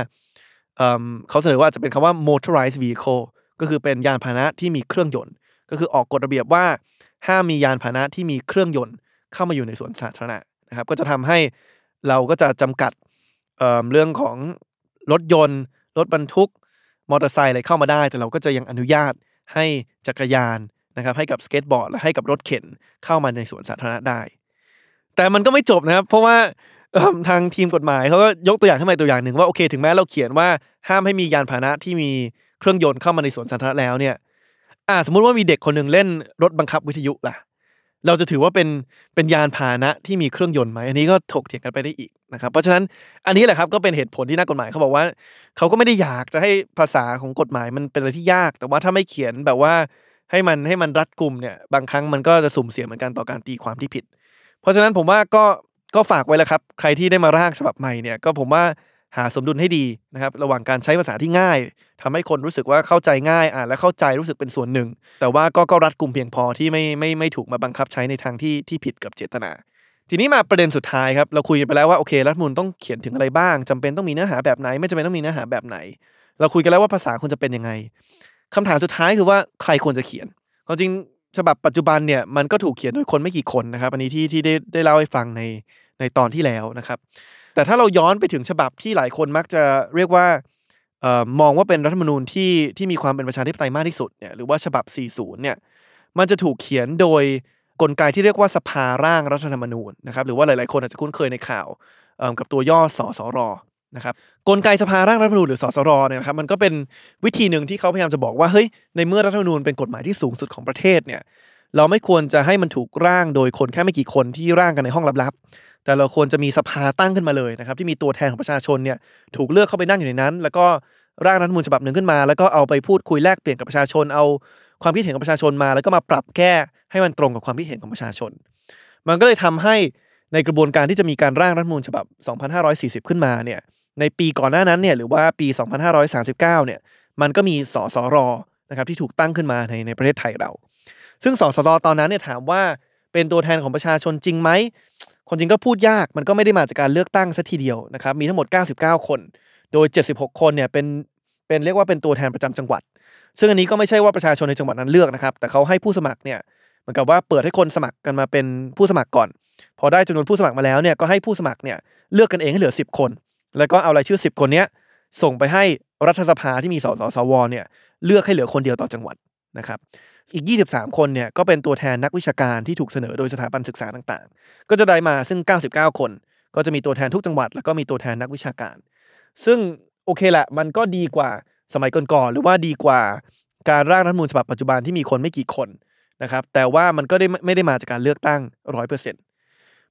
เอ่อ เขาเสนอว่าจะเป็นคำว่า motorized vehicle ก็คือเป็นยานพาหนะที่มีเครื่องยนต์ก็คือออกกฎระเบียบว่าห้ามมียานพาหนะที่มีเครื่องยนต์เข้ามาอยู่ในสวนสาธารณะนะครับก็จะทำให้เราก็จะจำกัด เอ่อ เรื่องของรถยนต์รถบรรทุกมอเตอร์ไซค์อะไรเข้ามาได้แต่เราก็จะยังอนุญาตให้จักรยานนะครับให้กับสเก็ตบอร์ดและให้กับรถเข็นเข้ามาในสวนสาธารณะได้แต่มันก็ไม่จบนะครับเพราะว่าทางทีมกฎหมายเขาก็ยกตัวอย่างขึ้นมาตัวอย่างหนึ่งว่าโอเคถึงแม้เราเขียนว่าห้ามให้มียานพาหนะที่มีเครื่องยนต์เข้ามาในสวนสาธารณะแล้วเนี่ยอ่าสมมุติว่ามีเด็กคนนึงเล่นรถบังคับวิทยุล่ะเราจะถือว่าเป็นเป็นยานพาหนะที่มีเครื่องยนต์ไหมอันนี้ก็ถกเถียงกันไปได้อีกนะครับเพราะฉะนั้นอันนี้แหละครับก็เป็นเหตุผลที่นักกฎหมายเขาบอกว่าเขาก็ไม่ได้อยากจะให้ภาษาของกฎหมายมันเป็นอะไรที่ยากแต่ว่าถ้าไม่เขียนแบบว่าให้มันให้มันรัดกุมเนี่ยบางครั้งมันก็จะสุ่มเสี่ยงเหมือนกันต่อการตีความที่ผิดเพราะฉะนั้นผมว่าก็ก็ฝากไว้แล้วครับใครที่ได้มาร่างฉบับใหม่เนี่ยก็ผมว่าหาสมดุลให้ดีนะครับระหว่างการใช้ภาษาที่ง่ายทำให้คนรู้สึกว่าเข้าใจง่ายอ่านและเข้าใจรู้สึกเป็นส่วนหนึ่งแต่ว่าก็ก็รัดกุมเพียงพอที่ไม่ไม่ไม่ถูกมาบังคับใช้ในทางที่ที่ผิดกับเจตนาทีนี้มาประเด็นสุดท้ายครับเราคุยกันไปแล้วว่าโอเครัฐธรรมนูญต้องเขียนถึงอะไรบ้างจำเป็นต้องมีเนื้อหาแบบไหนไม่จำเป็นต้องมีเนื้อหาแบบไหนเราคุยกันแล้วว่าภาษาควรจะเป็นยังไงคำถามสุดท้ายคือว่าใครควรจะเขียนความจริงฉบับปัจจุบันเนี่ยมันก็ถูกเขียนโดยคนไม่กี่คนนะครับอันนี้ที่ที่ได้ได้เล่าให้ฟังในในตอนที่แล้วนะครับแต่ถ้าเราย้อนไปถึงฉบับที่หลายคนมักจะเรียกว่าเอ่อมองว่าเป็นรัฐธรรมนูญที่ที่มีความเป็นประชาธิปไตยมากที่สุดเนี่ยหรือว่าฉบับสี่สิบเนี่ยมันจะถูกเขียนโดยกลไกที่เรียกว่าสภาร่างรัฐธรรมนูญนะครับหรือว่าหลายๆคนอาจจะคุ้นเคยในข่าวเอ่อกับตัวย่อสสรนะครับกลไกสภาร่างรัฐธรรมนูญหรือสสรเนี่ยนะครับมันก็เป็นวิธีนึงที่เขาพยายามจะบอกว่าเฮ้ยในเมื่อรัฐธรรมนูญเป็นกฎหมายที่สูงสุดของประเทศเนี่ยเราไม่ควรจะให้มันถูกร่างโดยคนแค่ไม่กี่คนที่ร่างกันในห้องลับๆแต่เราควรจะมีสภาตั้งขึ้นมาเลยนะครับที่มีตัวแทนของประชาชนเนี่ยถูกเลือกเข้าไปนั่งอยู่ในนั้นแล้วก็ร่างรัฐธรรมนูญฉบับนึงขึ้นมาแล้วก็เอาไปพูดคุยแลกเปลี่ยนกับประชาชนเอาความคิดเห็นของประชาชนมาแล้วก็มาปรับแก้ให้มันตรงกับความคิดเห็นของประชาชนมันก็เลยทำให้ในกระบวนการที่จะมีการร่างรัฐธรรมนูญฉบับสองพันห้าร้อยสี่สิบขึ้นมาเนี่ยในปีก่อนหน้านั้นเนี่ยหรือว่าปีสองพันห้าร้อยสามสิบเก้าเนี่ยมันก็มีสสรนะครับที่ถูกตั้งขึ้นมาในในประเทศไทยเราซึ่งสสรตอนนั้นเนี่ยถามว่าเป็นตัวแทนของประชาชนจริงไหมคนจริงก็พูดยากมันก็ไม่ได้มาจากการเลือกตั้งซะทีเดียวนะครับมีทั้งหมดเก้าสิบเก้าคนโดยเจ็ดสิบหกคนเนี่ยเป็นเป็นเรียกว่าเป็นตัวแทนประจำจังหวัดซึ่งอันนี้ก็ไม่ใช่ว่าประชาชนในจังหวัดนั้นเลือกนะครับแต่เขาให้ผู้สมัครเนี่ยเหมือนกับว่าเปิดให้คนสมัครกันมาเป็นผู้สมัครก่อนพอได้จำนวนผู้สมัครมาแล้วเนี่ยก็ให้ผู้สมัครเนี่ยเลือกกันเองให้เหลือสิบคนแล้วก็เอารายชื่อสิบคนเนี้ยส่งไปให้รัฐสภาที่มีสสสวเนี่ยเลือกให้เหลือคนเดียวต่อจังหวัดนะครับอีกยี่สิบสามคนเนี่ยก็เป็นตัวแทนนักวิชาการที่ถูกเสนอโดยสถาบันศึกษาต่างๆก็จะได้มาซึ่งเก้าสิบเก้าคน ก็จะมีตัวแทนทุกจังหวัดแล้วก็มีตัวแทนนักวิชาการซึ่งโอเคแหละมันก็ดีกว่าสมัยก่อนๆหรือว่าดีกว่าการร่างรัฐธรรมนูญฉบับปัจจุบันที่มีคนไม่กี่คนนะครับแต่ว่ามันก็ได้ไม่ได้มาจากการเลือกตั้ง หนึ่งร้อยเปอร์เซ็นต์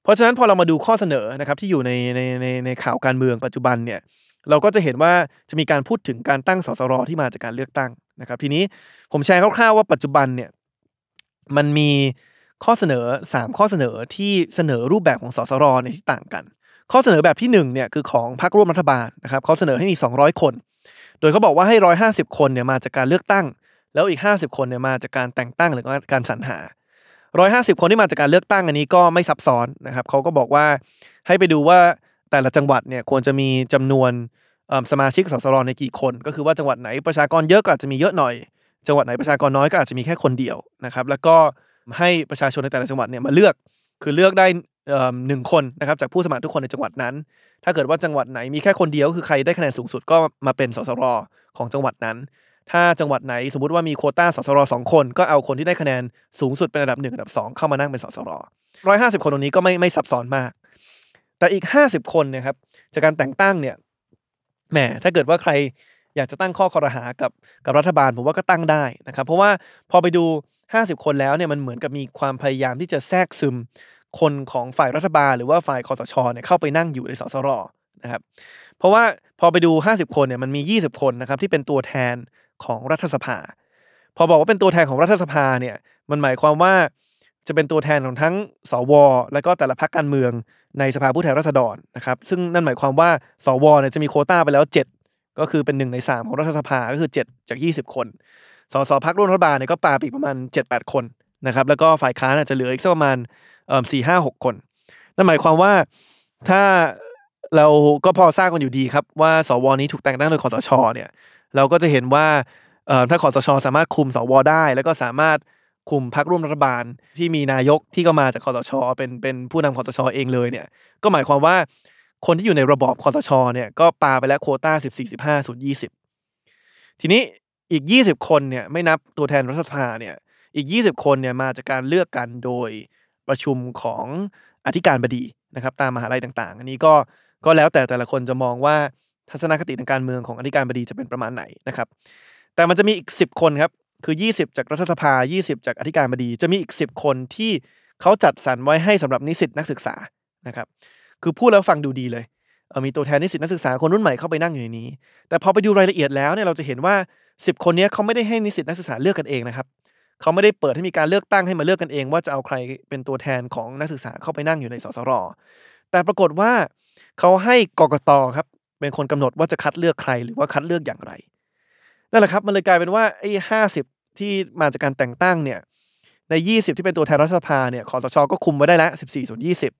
เพราะฉะนั้นพอเรามาดูข้อเสนอนะครับที่อยู่ในในในในข่าวการเมืองปัจจุบันเนี่ยเราก็จะเห็นว่าจะมีการพูดถึงการตั้งสสร.ที่มาจากการเลือกตั้งนะครับทีนี้ผมแชร์คร่าวๆว่าปัจจุบันเนี่ยมันมีข้อเสนอสามข้อเสนอที่เสนอรูปแบบของสสร.เนี่ยที่ต่างกันข้อเสนอแบบที่หนึ่งเนี่ยคือของพรรคร่วมรัฐบาลนะครับเขาเสนอให้มีสองร้อยคนโดยเขาบอกว่าให้หนึ่งร้อยห้าสิบคนเนี่ยมาจากการเลือกตั้งแล้วอีกห้าสิบคนเนี่ยมาจากการแต่งตั้งหรือการสรรหาหนึ่งร้อยห้าสิบคนที่มาจากการเลือกตั้งอันนี้ก็ไม่ซับซ้อนนะครับเขาก็บอกว่าให้ไปดูว่าแต่ละจังหวัดเนี่ยควรจะมีจำนวนสมาชิกสสรในกี่คนก็คือว่าจังหวัดไหนประชากรเยอะก็อาจจะมีเยอะหน่อยจังหวัดไหนประชากรน้อยก็อาจจะมีแค่คนเดียวนะครับแล้วก็ให้ประชาชนในแต่ละจังหวัดเนี่ยมาเลือกคือเลือกได้หนึ่งคนนะครับจากผู้สมัครทุกคนในจังหวัดนั้นถ้าเกิดว่าจังหวัดไหนมีแค่คนเดียวคือใครได้คะแนนสูงสุดก็มาเป็นสสรของจังหวัดนั้นถ้าจังหวัดไหนสมมุติว่ามีโควต้าสสรสองคนก็เอาคนที่ได้คะแนนสูงสุดเป็นอันดับหนึ่งอันดับสองเข้ามานั่งเป็นสสรหนึ่งร้อยห้าสิบคนตรงนี้ก็ไม่ไม่ซับซ้อนมากแต่อีกห้าสิบคนนะครับจากการแต่งตั้งเนี่ยแหมถ้าเกิดว่าใครอยากจะตั้งข้อคอรหากับกับรัฐบาลผมว่าก็ตั้งได้นะครับเพราะว่าพอไปดูห้าสิบคนแล้วเนี่ยมันเหมือนกับมีความพยายามที่จะแทรกซึมคนของฝ่ายรัฐบาลหรือว่าฝ่ายคสช.เนี่ยเข้าไปนั่งอยู่ในสสร.นะครับเพราะว่าพอไปดูห้าสิบคนเนี่ยมันมียี่สิบคนนะครับที่เป็นตัวแทนของรัฐสภาพอบอกว่าเป็นตัวแทนของรัฐสภาเนี่ยมันหมายความว่าจะเป็นตัวแทนของทั้งสวและก็แต่ละพรรคการเมืองในสภาผู้แทนราษฎรนะครับซึ่งนั่นหมายความว่าสวเนี่ยจะมีโควต้าไปแล้วเจ็ดก็คือเป็นหนึ่งในสามของรัฐสภาก็คือเจ็ดจากยี่สิบคนสสพรรคร่วมรัฐบาลเนี่ยก็ปาปีกประมาณ เจ็ดถึงแปด คนนะครับแล้วก็ฝ่ายค้านอาจจะเหลืออีกสักประมาณเอ่อ สี่ถึงห้าถึงหก คนนั่นหมายความว่าถ้าเราก็พอทราบกันอยู่ดีครับว่าสวนี้ถูกแต่งตั้งโดยคสช.เนี่ยเราก็จะเห็นว่าเอ่อถ้าคสช.สามารถคุมสวได้แล้วก็สามารถคุมพรรคร่วมรัฐบาลที่มีนายกที่ก็มาจากคสช.เป็นเป็นผู้นำคสช.เองเลยเนี่ยก็หมายความว่าคนที่อยู่ในระบอบคสช.เนี่ยก็ปาไปแล้วโควต้าสิบสี่ สิบห้า ยี่สิบทีนี้อีกยี่สิบคนเนี่ยไม่นับตัวแทนรัฐสภาเนี่ยอีกยี่สิบคนเนี่ยมาจากการเลือกกันโดยประชุมของอธิการบดีนะครับตามมหาวิทยาลัยต่างๆอันนี้ก็ก็แล้วแต่แต่ละคนจะมองว่าทัศนคติทางการเมืองของอธิการบดีจะเป็นประมาณไหนนะครับแต่มันจะมีอีกสิบคนครับคือยี่สิบจากรัฐสภายี่สิบจากอธิการบดีจะมีอีกสิบคนที่เขาจัดสรรไว้ให้สำหรับนิสิตนักศึกษานะครับคือพูดแล้วฟังดูดีเลยเอ่อมีตัวแทนนิสิตนักศึกษาคนรุ่นใหม่เข้าไปนั่งอยู่ในนี้แต่พอไปดูรายละเอียดแล้วเนี่ยเราจะเห็นว่าสิบคนนี้เขาไม่ได้ให้นิสิตนักศึกษาเลือกกันเองนะครับเขาไม่ได้เปิดให้มีการเลือกตั้งให้มาเลือกกันเองว่าจะเอาใครเป็นตัวแทนของนักศึกษาเข้าไปนั่งอยู่ในสสรแต่ปรากฏว่าเขาให้กกตครับเป็นคนกำหนดว่าจะคัดเลือกใครหรือว่าคัดเลือกอย่างไรนั่นแหละครับมันเลยกลายเป็นว่าไอ้ห้าสิบที่มาจากการแต่งตั้งเนี่ยในยี่สิบที่เป็นตัวแทนรัฐสภาเนี่ยคสช.ก็คุมไว้ได้ละ สิบสี่ส่วนยี่สิบ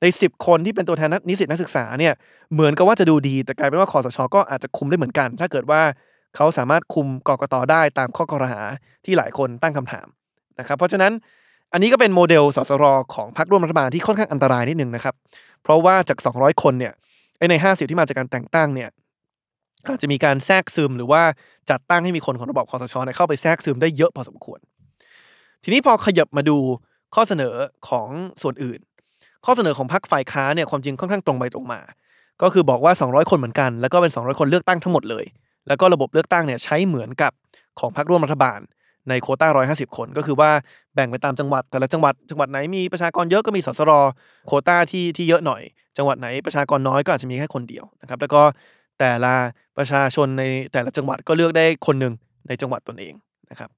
ในสิบคนที่เป็นตัวแทนนิสิตนักศึกษาเนี่ยเหมือนกับว่าจะดูดีแต่กลายเป็นว่าคสช.ก็อาจจะคุมได้เหมือนกันถ้าเกิดว่าเขาสามารถคุมกกต.ได้ตามข้อกล่าวหาที่หลายคนตั้งคำถามนะครับเพราะฉะนั้นอันนี้ก็เป็นโมเดลสสร.ของพรรคร่วมรัฐบาลที่ค่อนข้างอันตรายนิดนึงนะครับเพราะว่าจากสองร้อยคนเนี่ยไอ้ในห้าสิบที่มาจากการแต่งตั้งเนี่ยอาจจะมีการแทรกซึมหรือว่าจัดตั้งให้มีคนของระบอบคสช.เข้าไปแทรกซึมได้เยอะพอสมควรทีนี้พอขยับมาดูข้อเสนอของส่วนอื่นข้อเสนอของพรรคฝ่ายค้านเนี่ยความจริงค่อนข้างตรงไปตรงมาก็คือบอกว่าสองร้อยคนเหมือนกันแล้วก็เป็นสองร้อยคนเลือกตั้งทั้งหมดเลยแล้วก็ระบบเลือกตั้งเนี่ยใช้เหมือนกับของพรรคร่วมรัฐบาลในโควต้าหนึ่งร้อยห้าสิบคนก็คือว่าแบ่งไปตามจังหวัดแต่ละจังหวัดจังหวัดไหนมีประชากรเยอะก็มีสสรโควต้าที่ที่เยอะหน่อยจังหวัดไหนประชากรน้อยก็อาจจะมีแค่คนเดียวนะครับแล้วก็แต่ละประชาชนในแต่ละจังหวัดก็เลือกได้คนหนึ่งในจังหวัดตนเองนะครับ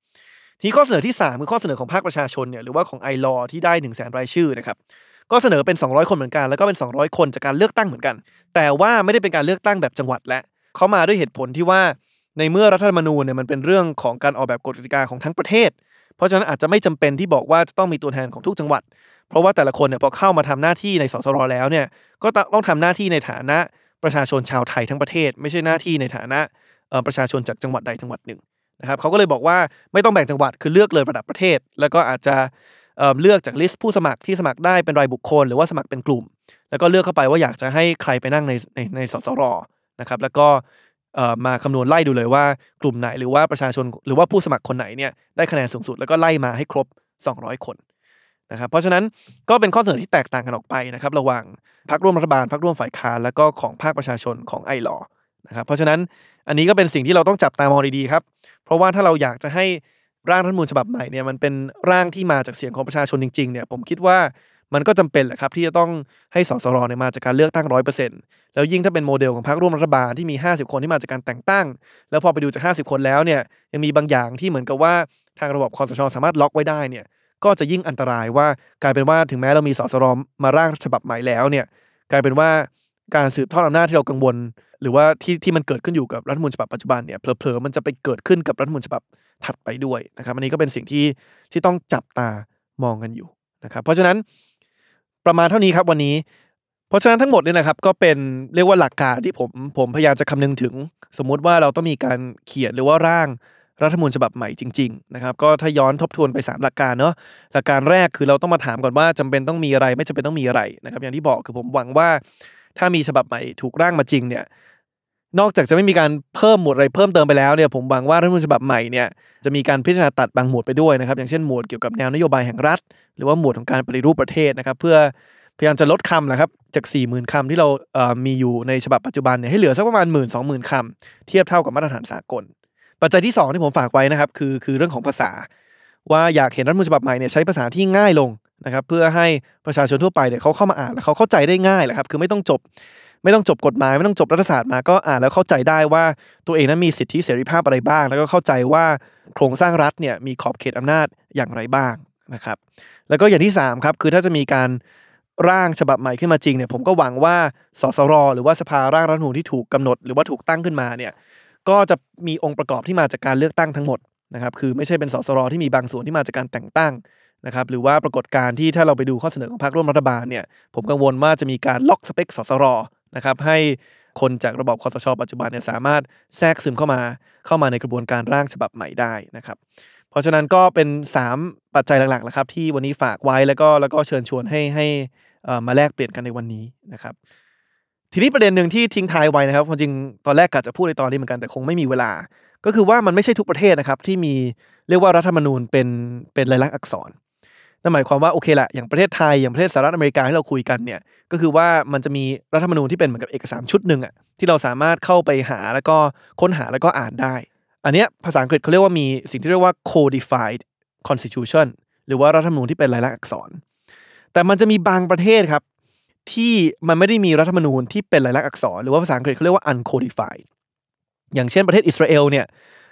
ที่ข้อเสนอที่สามคือข้อเสนอของภาคประชาชนเนี่ยหรือว่าของไอลอที่ได้ หนึ่งแสน รายชื่อนะครับก็เสนอเป็นสองร้อยคนเหมือนกันแล้วก็เป็นสองร้อยคนจากการเลือกตั้งเหมือนกันแต่ว่าไม่ได้เป็นการเลือกตั้งแบบจังหวัดและเขามาด้วยเหตุผลที่ว่าในเมื่อรัฐธรรมนูญเนี่ยมันเป็นเรื่องของการออกแบบกฎกติกาของทั้งประเทศเพราะฉะนั้นอาจจะไม่จำเป็นที่บอกว่าจะต้องมีตัวแทนของทุกจังหวัดเพราะว่าแต่ละคนเนี่ยพอเข้ามาทำหน้าที่ในสสรแล้วเนี่ยก็ต้องทำหน้าที่ในฐานะประชาชนชาวไทยทั้งประเทศไม่ใช่หน้าที่ในฐานะประชาชนจากจังหวัดใดจังหวัดหนึ่งนะครับเขาก็เลยบอกว่าไม่ต้องแบ่งจังหวัดคือเลือกเลยระดับประเทศแล้วก็อาจจะเลือกจากลิสต์ผู้สมัครที่สมัครได้เป็นรายบุคคลหรือว่าสมัครเป็นกลุ่มแล้วก็เลือกเข้าไปว่าอยากจะให้ใครไปนั่งในในในสสรนะครับแล้วก็มาคำนวณไล่ดูเลยว่ากลุ่มไหนหรือว่าประชาชนหรือว่าผู้สมัครคนไหนเนี่ยได้คะแนนสูงสุดแล้วก็ไล่มาให้ครบสองร้อยคน นะครับเพราะฉะนั้นก็เป็นข้อเสนอที่แตกต่างกันออกไปนะครับระหว่างพรรคร่วมรัฐบาลพรรคร่วมฝ่ายค้านแล้วก็ของภาคประชาชนของไอลอนะครับเพราะฉะนั้นอันนี้ก็เป็นสิ่งที่เราต้องจับตามองดีๆครับเพราะว่าถ้าเราอยากจะให้ร่างรัฐธรรมนูญฉบับใหม่เนี่ยมันเป็นร่างที่มาจากเสียงของประชาชนจริงๆเนี่ยผมคิดว่ามันก็จำเป็นแหละครับที่จะต้องให้สสรเนี่ยมาจากการเลือกตั้ง ร้อยเปอร์เซ็นต์ แล้วยิ่งถ้าเป็นโมเดลของพรรคร่วมรัฐบาลที่มีห้าสิบคนที่มาจากการแต่งตั้งแล้วพอไปดูจากห้าสิบคนแล้วเนี่ยยังมีบางอย่างที่เหมือนกับว่าทางระบบคสช.สามารถล็อกไว้ได้เนี่ยก็จะยิ่งอันตรายว่ากลายเป็นว่าถึงแม้เรามีสสรมาร่างฉบับใหม่แล้วเนี่ยกลายเป็นว่าการสืบทอดอำนาจที่เรากังวลหรือว่าที่ที่มันเกิดขึ้นอยู่กับรัฐธรรมนูญฉบับปัจจุบันเนี่ยเผลอๆมันจะไปเกิดขึ้นกับรัฐธรรมนูญฉบับถัดไปด้วยนะครับอันนี้ก็เป็นสิ่งที่ที่ต้องจับตามองกันอยู่นะครับเพราะฉะนั้นประมาณเท่านี้ครับวันนี้เพราะฉะนั้นทั้งหมดเนี่ยนะครับก็เป็นเรียกว่าหลักการที่ผมผมพยายามจะคำนึงถึงสมมติว่าเราต้องมีการเขียนหรือว่าร่างรัฐธรรมนูญฉบับใหม่จริงๆนะครับก็ถ้าย้อนทบทวนไปสามหลักการเนาะหลักการแรกคือเราต้องมาถามก่อนว่าจำเป็นต้องมีอะไรไม่จำเป็นต้องมีอะไรนะครับอย่างที่บอกคือผมหวังว่าถ้ามีฉบับใหม่ถูกร่างมาจริงเนี่ยนอกจากจะไม่มีการเพิ่มหมวดอะไรเพิ่มเติมไปแล้วเนี่ยผมหวังว่ารัฐธรรมนูญฉบับใหม่เนี่ยจะมีการพิจารณาตัดบางหมวดไปด้วยนะครับอย่างเช่นหมวดเกี่ยวกับแนวนโยบายแห่งรัฐหรือว่าหมวดของการปฏิรูปประเทศนะครับเพื่อพยายามจะลดคำนะครับจาก สี่หมื่น คำที่เราเอ่อมีอยู่ในฉบับปัจจุบันเนี่ยให้เหลือสักประมาณ หนึ่งหมื่นสองพัน คำเทียบเท่ากับมาตรฐานสากลปัจจัยที่สองที่ผมฝากไว้นะครับคือคือเรื่องของภาษาว่าอยากเห็นรัฐธรรมนูญฉบับใหม่เนี่ยใช้ภาษาที่ง่ายลงนะครับเพื่อให้ประชาชนทั่วไปเนี่ยเขาเข้ามาอ่านแล้วเขาเข้าใจได้ง่ายแหละครับคือไม่ต้องจบไม่ต้องจบกฎหมายไม่ต้องจบรัฐศาสตร์มาก็อ่านแล้วเข้าใจได้ว่าตัวเองนั้นมีสิทธิเสรีภาพอะไรบ้างแล้วก็เข้าใจว่าโครงสร้างรัฐเนี่ยมีขอบเขตอำนาจอย่างไรบ้างนะครับแล้วก็อย่างที่สามครับคือถ้าจะมีการร่างฉบับใหม่ขึ้นมาจริงเนี่ยผมก็หวังว่าสสรหรือว่าสภาร่างรัฐธรรมนูญที่ถูกกำหนดหรือว่าถูกตั้งขึ้นมาเนี่ยก็จะมีองค์ประกอบที่มาจากการเลือกตั้งทั้งหมดนะครับคือไม่ใช่เป็นสสรที่มีบางส่วนที่มาจากการแต่งตั้งนะครับหรือว่าปรากฏการณ์ที่ถ้าเราไปดูข้อเสนอของพรรคร่วมรัฐบาลเนี่ยผมกังวลว่าจะมีการล็อกสเปคสสรนะครับให้คนจากระบบคสช.ปัจจุบันเนี่ยสามารถแทรกซึมเข้ามาเข้ามาในกระบวนการร่างฉบับใหม่ได้นะครับเพราะฉะนั้นก็เป็นสามปัจจัยหลักๆนะครับที่วันนี้ฝากไว้แล้วก็แล้วก็เชิญชวนให้ให้เอ่อมาแลกเปลี่ยนกันในวันนี้นะครับทีนี้ประเด็นนึงที่ทิ้งท้ายไว้นะครับจริงตอนแรกกะจะพูดในตอนนี้เหมือนกันแต่คงไม่มีเวลาก็คือว่ามันไม่ใช่ทุกประเทศนะครับที่มีเรียกว่ารัฐธรรมนูญเป็นเป็นลายลักษณ์อักษรนั่นหมายความว่าโอเคแหละอย่างประเทศไทยอย่างประเทศสหรัฐอเมริกาที่เราคุยกันเนี่ยก็คือว่ามันจะมีรัฐธรรมนูญที่เป็นเหมือนกับเอกสารชุดนึงอ่ะที่เราสามารถเข้าไปหาแล้วก็ค้นหาแล้วก็อ่านได้อันเนี้ยภาษาอังกฤษเขาเรียกว่ามีสิ่งที่เรียกว่า codified constitution หรือว่ารัฐธรรมนูญที่เป็นลายลักษณ์อักษรแต่มันจะมีบางประเทศครับที่มันไม่ได้มีรัฐธรรมนูญที่เป็นลายลักษณ์อักษรหรือว่าภาษาอังกฤษเขาเรียกว่า uncodified อย่างเช่นประเทศอิสราเอลเนี่ย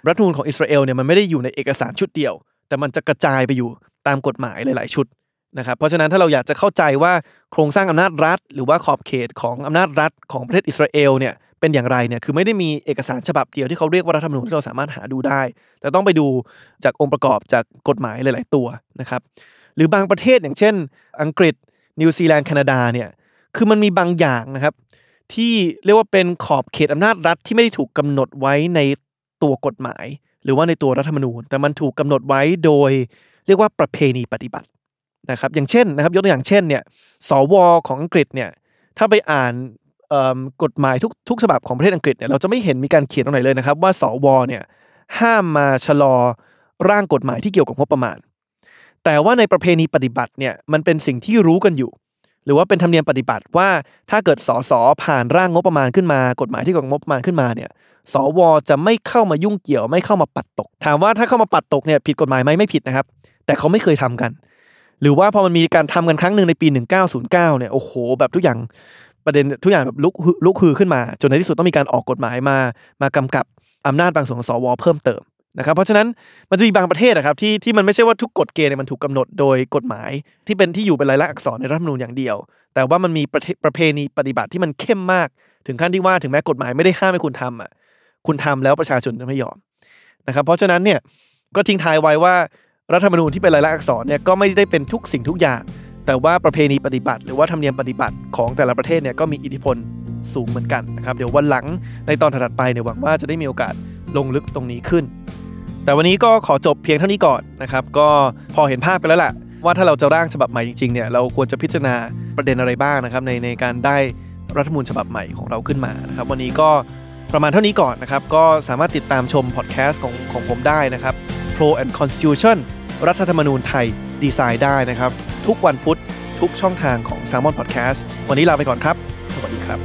รัฐธรรมนูญของอิสราเอลเนี่ยมันไม่ได้อยู่ในเอกสารชุดเดียวแต่มันจะกระจายไปอยู่ตามกฎหมายหลายๆชุดนะครับเพราะฉะนั้นถ้าเราอยากจะเข้าใจว่าโครงสร้างอำนาจรัฐหรือว่าขอบเขตของอำนาจรัฐของประเทศอิสราเอลเนี่ยเป็นอย่างไรเนี่ยคือไม่ได้มีเอกสารฉบับเดียวที่เขาเรียกว่ารัฐธรรมนูญที่เราสามารถหาดูได้แต่ต้องไปดูจากองค์ประกอบจากกฎหมายหลายๆตัวนะครับหรือบางประเทศอย่างเช่นอังกฤษนิวซีแลนด์แคนาดาเนี่ยคือมันมีบางอย่างนะครับที่เรียกว่าเป็นขอบเขตอำนาจรัฐที่ไม่ได้ถูกกำหนดไว้ในตัวกฎหมายหรือว่าในตัวรัฐธรรมนูญแต่มันถูกกำหนดไว้โดยเรียกว่าประเพณีปฏิบัตินะครับอย่างเช่นนะครับยกตัวอย่างเช่นเนี่ยสวของอังกฤษเนี่ยถ้าไปอ่านกฎหมายทุกทุกฉบับของประเทศอังกฤษเนี่ยเราจะไม่เห็นมีการเขียนตรงไหนเลยนะครับว่าสวเนี่ยห้ามมาชะลอร่างกฎหมายที่เกี่ยวกับงบประมาณแต่ว่าในประเพณีปฏิบัติเนี่ยมันเป็นสิ่งที่รู้กันอยู่หรือว่าเป็นธรรมเนียมปฏิบัติว่าถ้าเกิดสสผ่านร่างงบประมาณขึ้นมากฎหมายที่เกี่ยวกับงบประมาณขึ้นมาเนี่ยสวจะไม่เข้ามายุ่งเกี่ยวไม่เข้ามาปัดตกถามว่าถ้าเข้ามาปัดตกเนี่ยผิดกฎหมายไหมไม่ผิดนะครับแต่เขาไม่เคยทำกันหรือว่าพอมันมีการทำกันครั้งหนึ่งในปีหนึ่งเก้าศูนย์เก้าเนี่ยโอ้โหแบบทุกอย่างประเด็นทุกอย่างแบบลุกลุกฮือขึ้นมาจนในที่สุดต้องมีการออกกฎหมายมามากำกับอำนาจบางส่วนของสวเพิ่มเติมนะครับเพราะฉะนั้นมันจะมีบางประเทศนะครับที่ที่มันไม่ใช่ว่าทุกกฎเกณฑ์เนี่ยมันถูกกำหนดโดยกฎหมายที่เป็นที่อยู่เป็นลายลักษณ์อักษรในรัฐธรรมนูญอย่างเดียวแต่ว่ามันมีประประเพณีปฏิบัติที่มันเข้มมากถึงขั้นที่ว่าถึงแม้กฎหมายไม่ได้ห้ามให้คุณทำอ่ะคุณทำแล้วประชาชนจะไม่ยอมนะครับเพราะฉะนั้นเนี่ยก็ทิ้งท้ายไว้ว่ารัฐธรรมนูญที่เป็นลายลักษณ์อักษรเนี่ยก็ไม่ได้เป็นทุกสิ่งทุกอย่างแต่ว่าประเพณีปฏิบัติหรือว่าธรรมเนียมปฏิบัติของแต่ละประเทศเนี่ยก็มีอิทธิพลสูงเหมือนกันนะครับเดี๋ยววันหลังในตอนถัดไปเนี่ยหวังว่าจะได้มีโอกาสลงลึกตรงนี้ขึ้นแต่วันนี้ก็ขอจบเพียงเท่านี้ก่อนนะครับก็พอเห็นภาพไปแล้วล่ะว่าถ้าเราจะร่างฉบับใหม่จริงๆเนี่ยเราควรจะพิจารณาประเด็นอะไรบ้างนะครับในในการได้รัฐธรรมนูญฉบับใหม่ของเราขึ้นมานะครับวันนี้ก็ประมาณเท่านี้ก่อนนะครับก็สามารถติดตามชมพอดแคสต์ของของผมได้นะครับ Pro and Constitution รัฐธรรมนูญไทยดีไซน์ได้นะครับ ทุกวันพุธทุกช่องทางของ Salmon Podcast วันนี้ลาไปก่อนครับสวัสดีครับ